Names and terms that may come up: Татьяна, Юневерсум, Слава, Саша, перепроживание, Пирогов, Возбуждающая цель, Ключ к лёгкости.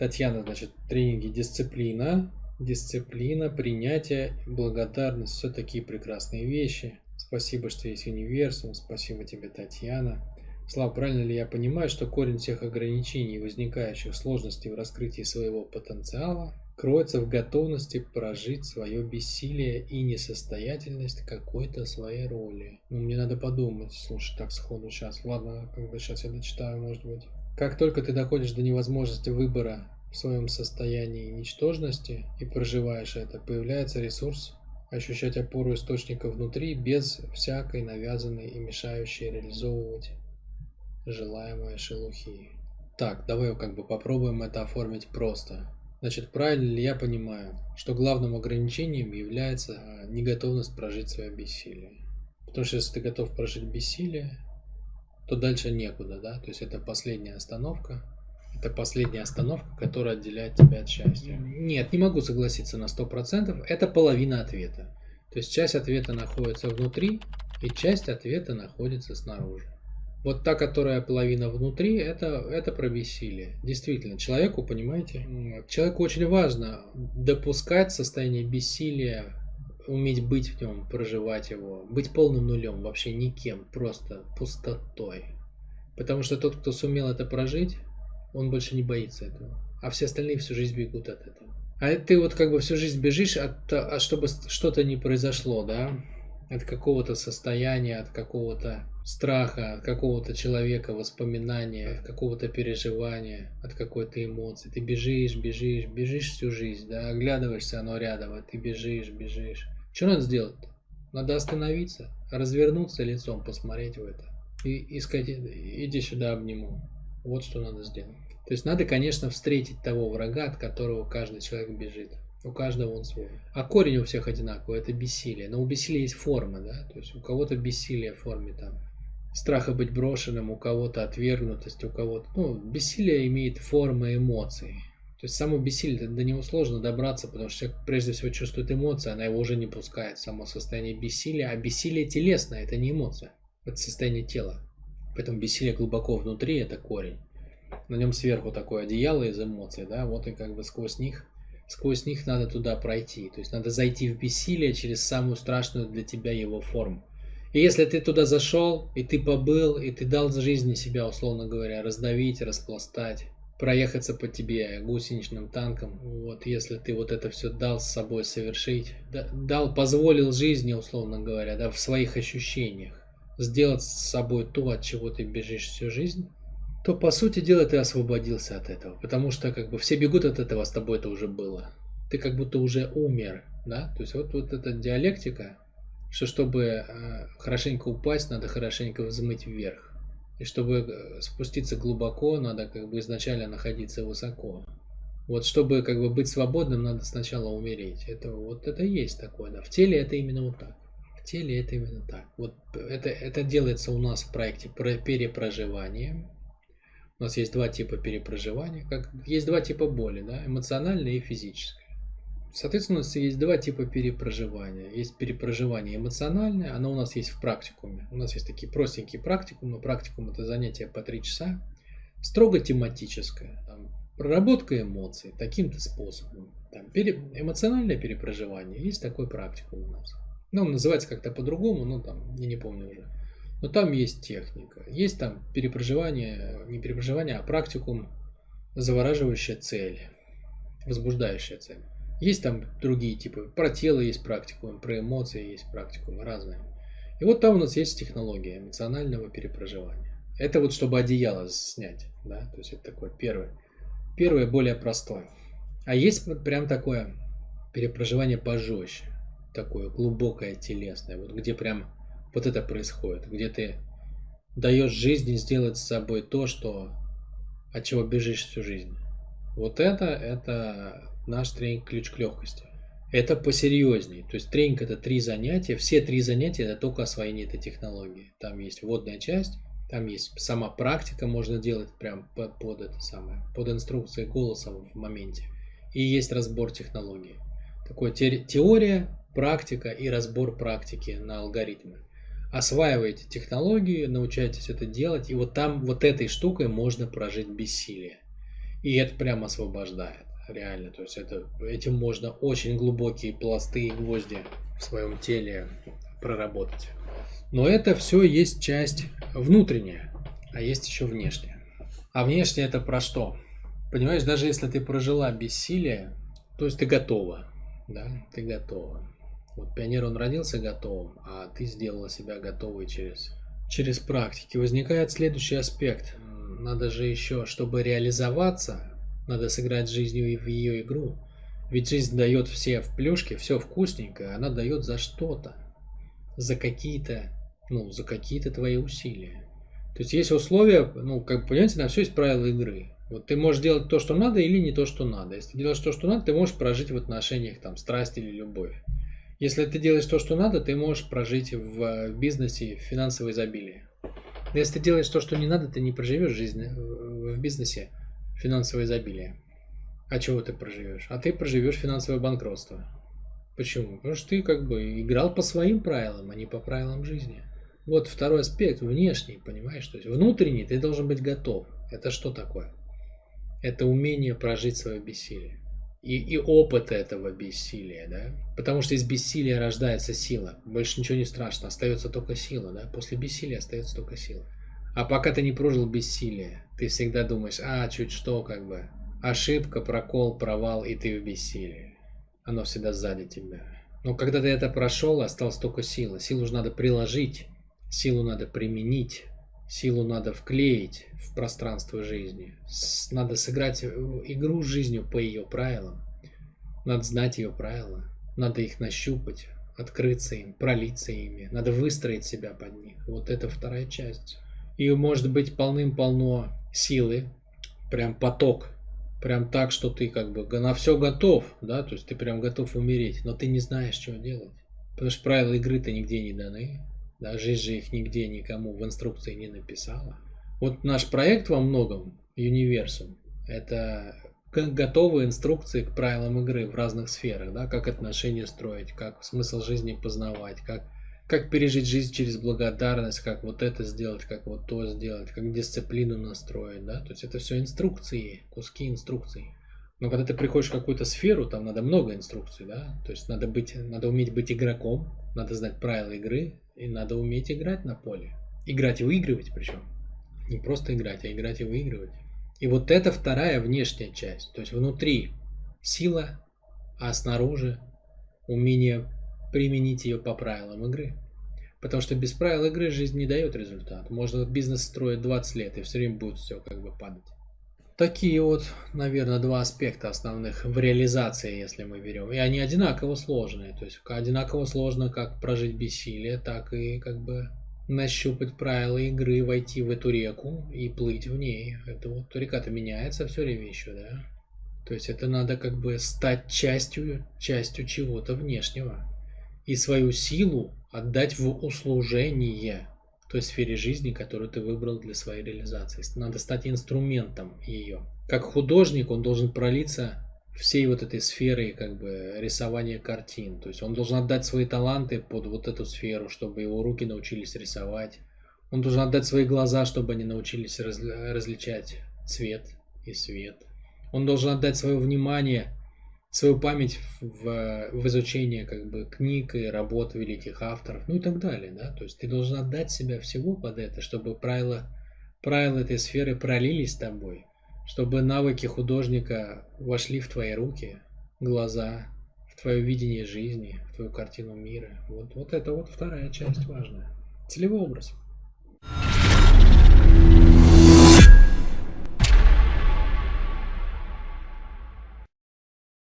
Татьяна, значит, тренинги дисциплина, принятие и благодарность. Все такие прекрасные вещи. Спасибо, что есть Юневерсум. Спасибо тебе, Татьяна. Слава, правильно ли я понимаю, что корень всех ограничений и возникающих сложностей в раскрытии своего потенциала кроется в готовности прожить свое бессилие и несостоятельность какой-то своей роли? Ну, мне надо подумать, слушай, так сходу сейчас. Ладно, когда сейчас я дочитаю, может быть. Как только ты доходишь до невозможности выбора в своем состоянии ничтожности и проживаешь это, появляется ресурс ощущать опору источника внутри без всякой навязанной и мешающей реализовывать желаемые шелухи. Так, давай как бы попробуем это оформить просто. Значит, правильно ли я понимаю, что главным ограничением является неготовность прожить свое бессилие? Потому что если ты готов прожить бессилие, то дальше некуда, да? То есть это последняя остановка. Это последняя остановка, которая отделяет тебя от счастья. Нет, не могу согласиться на 100%. Это половина ответа. То есть часть ответа находится внутри, и часть ответа находится снаружи. Вот та, которая половина внутри, это про бессилие. Действительно, человеку, понимаете, человеку очень важно допускать состояние бессилия, уметь быть в нем, проживать его, быть полным нулем, вообще никем, просто пустотой. Потому что тот, кто сумел это прожить, он больше не боится этого. А все остальные всю жизнь бегут от этого. А ты вот как бы всю жизнь бежишь, чтобы что-то не произошло, да? От какого-то состояния, от какого-то страха, от какого-то человека, воспоминания, от какого-то переживания, от какой-то эмоции. Ты бежишь, бежишь, бежишь всю жизнь, да? Оглядываешься, оно рядом, а ты бежишь, бежишь. Что надо сделать-то? Надо остановиться, развернуться лицом, посмотреть в это. И сказать, иди сюда, обниму. Вот что надо сделать. То есть надо, конечно, встретить того врага, от которого каждый человек бежит. У каждого он свой. А корень у всех одинаковый, это бессилие. Но у бессилия есть форма, да? То есть у кого-то бессилие в форме там страха быть брошенным, у кого-то отвергнутость, у кого-то... Ну, бессилие имеет формы эмоций. То есть само бессилие, до него сложно добраться, потому что человек прежде всего чувствует эмоции, она его уже не пускает в само состояние бессилия. А бессилие телесное, это не эмоция, это состояние тела. Поэтому бессилие глубоко внутри – это корень. На нем сверху такое одеяло из эмоций, да, вот и как бы сквозь них надо туда пройти. То есть надо зайти в бессилие через самую страшную для тебя его форму. И если ты туда зашел, и ты побыл, и ты дал жизни себя, условно говоря, раздавить, распластать, проехаться по тебе гусеничным танком, вот если ты вот это все дал с собой совершить, дал, позволил жизни, условно говоря, да, в своих ощущениях, сделать с собой то, от чего ты бежишь всю жизнь, то, по сути дела, ты освободился от этого. Потому что как бы все бегут от этого, а с тобой это уже было. Ты как будто уже умер, да? То есть вот эта диалектика, что чтобы хорошенько упасть, надо хорошенько взмыть вверх. И чтобы спуститься глубоко, надо как бы изначально находиться высоко. Вот чтобы как бы быть свободным, надо сначала умереть. Это вот это и есть такое, да. В теле это именно вот так. Вот это делается у нас в проекте про перепроживание. У нас есть два типа перепроживания, как есть два типа боли, да, эмоциональная и физическая. Соответственно, у нас есть два типа перепроживания. Есть перепроживание эмоциональное, оно у нас есть в практикуме. У нас есть такие простенькие практикумы. Практикум — это занятие по 3 часа, строго тематическое, там, проработка эмоций таким-то способом. Там, эмоциональное перепроживание, есть такой практикум у нас. Ну, он называется как-то по-другому, но там, я не помню уже. Но там есть техника. Есть там перепроживание, не перепроживание, а практикум завораживающая цель, возбуждающая цель. Есть там другие типы. Про тело есть практикум, про эмоции есть практикум, разные. И вот там у нас есть технология эмоционального перепроживания. Это вот чтобы одеяло снять, да, то есть это такое первое. Первое более простое. А есть вот прям такое перепроживание пожестче. Такое глубокое телесное, вот где прям вот это происходит, где ты даешь жизни сделать с собой то, что от чего бежишь всю жизнь. Вот это наш тренинг «Ключ к лёгкости». Это посерьезней. То есть тренинг — это 3 занятия, все 3 занятия — это только освоение этой технологии. Там есть вводная часть, там есть сама практика, можно делать прям под это самое, под инструкции голосом в моменте. И есть разбор технологии. Такое теория, практика и разбор практики на алгоритмы. Осваивайте технологии, научайтесь это делать, и вот там вот этой штукой можно прожить бессилие. И это прям освобождает, реально. То есть это, этим можно очень глубокие пласты и гвозди в своем теле проработать. Но это все есть часть внутренняя, а есть еще внешняя. А внешняя это про что? Понимаешь, даже если ты прожила бессилие, то есть ты готова, да, ты готова. Вот пионер, он родился готовым, а ты сделала себя готовой через практики. Возникает следующий аспект. Надо же еще, чтобы реализоваться, надо сыграть жизнью и в ее игру. Ведь жизнь дает все в плюшке, все вкусненькое, она дает за что-то, за какие-то твои усилия. То есть есть условия, как понимаете, на все есть правила игры. Вот ты можешь делать то, что надо, или не то, что надо. Если ты делаешь то, что надо, ты можешь прожить в отношениях страсть или любовь. Если ты делаешь то, что надо, ты можешь прожить в бизнесе в финансовое изобилие. Если ты делаешь то, что не надо, ты не проживешь жизнь в бизнесе финансовое изобилие. А чего ты проживешь? А ты проживешь финансовое банкротство. Почему? Потому что ты играл по своим правилам, а не по правилам жизни. Вот второй аспект, внешний, понимаешь? То есть внутренний ты должен быть готов. Это что такое? Это умение прожить свое бессилие. И опыт этого бессилия, да? Потому что из бессилия рождается сила. Больше ничего не страшно, остается только сила, да? После бессилия остается только сила. А пока ты не прожил бессилие, ты всегда думаешь, чуть что, ошибка, прокол, провал, и ты в бессилии. Оно всегда сзади тебя. Но когда ты это прошел, осталась только сила. Силу же надо приложить, силу надо применить. Силу надо вклеить в пространство жизни. Надо сыграть игру с жизнью по ее правилам. Надо знать ее правила. Надо их нащупать, открыться им, пролиться ими. Надо выстроить себя под них. Вот это вторая часть. И может быть полным-полно силы. Прям поток. Прям так, что ты на все готов. Да? То есть ты прям готов умереть. Но ты не знаешь, что делать. Потому что правила игры-то нигде не даны. Да, жизнь же их нигде никому в инструкции не написала. Вот наш проект во многом, Юневерсум, это готовые инструкции к правилам игры в разных сферах. Да? Как отношения строить, как смысл жизни познавать, как пережить жизнь через благодарность, как вот это сделать, как вот то сделать, как дисциплину настроить. Да? То есть это все инструкции, куски инструкций. Но когда ты приходишь в какую-то сферу, там надо много инструкций, да? То есть надо уметь быть игроком, надо знать правила игры, и надо уметь играть на поле. Играть и выигрывать причем. Не просто играть, а играть и выигрывать. И вот это вторая внешняя часть. То есть внутри сила, а снаружи умение применить ее по правилам игры. Потому что без правил игры жизнь не дает результат. Можно бизнес строить 20 лет, и все время будет все падать. Такие вот, наверное, два аспекта основных в реализации, если мы берем. И они одинаково сложные. То есть одинаково сложно как прожить бессилие, так и нащупать правила игры, войти в эту реку и плыть в ней. Это вот река-то меняется все время еще, да? То есть это надо стать частью чего-то внешнего. И свою силу отдать в услужение той сфере жизни, которую ты выбрал для своей реализации. Надо стать инструментом ее. Как художник, он должен пролиться всей вот этой сферой рисования картин. То есть он должен отдать свои таланты под вот эту сферу, чтобы его руки научились рисовать. Он должен отдать свои глаза, чтобы они научились различать цвет и свет. Он должен отдать свое внимание, свою память в изучение книг и работ великих авторов, и так далее. Да? То есть ты должен отдать себя всего под это, чтобы правила этой сферы пролились с тобой, чтобы навыки художника вошли в твои руки, глаза, в твое видение жизни, в твою картину мира. Вот это вторая часть важная. Целевой образ.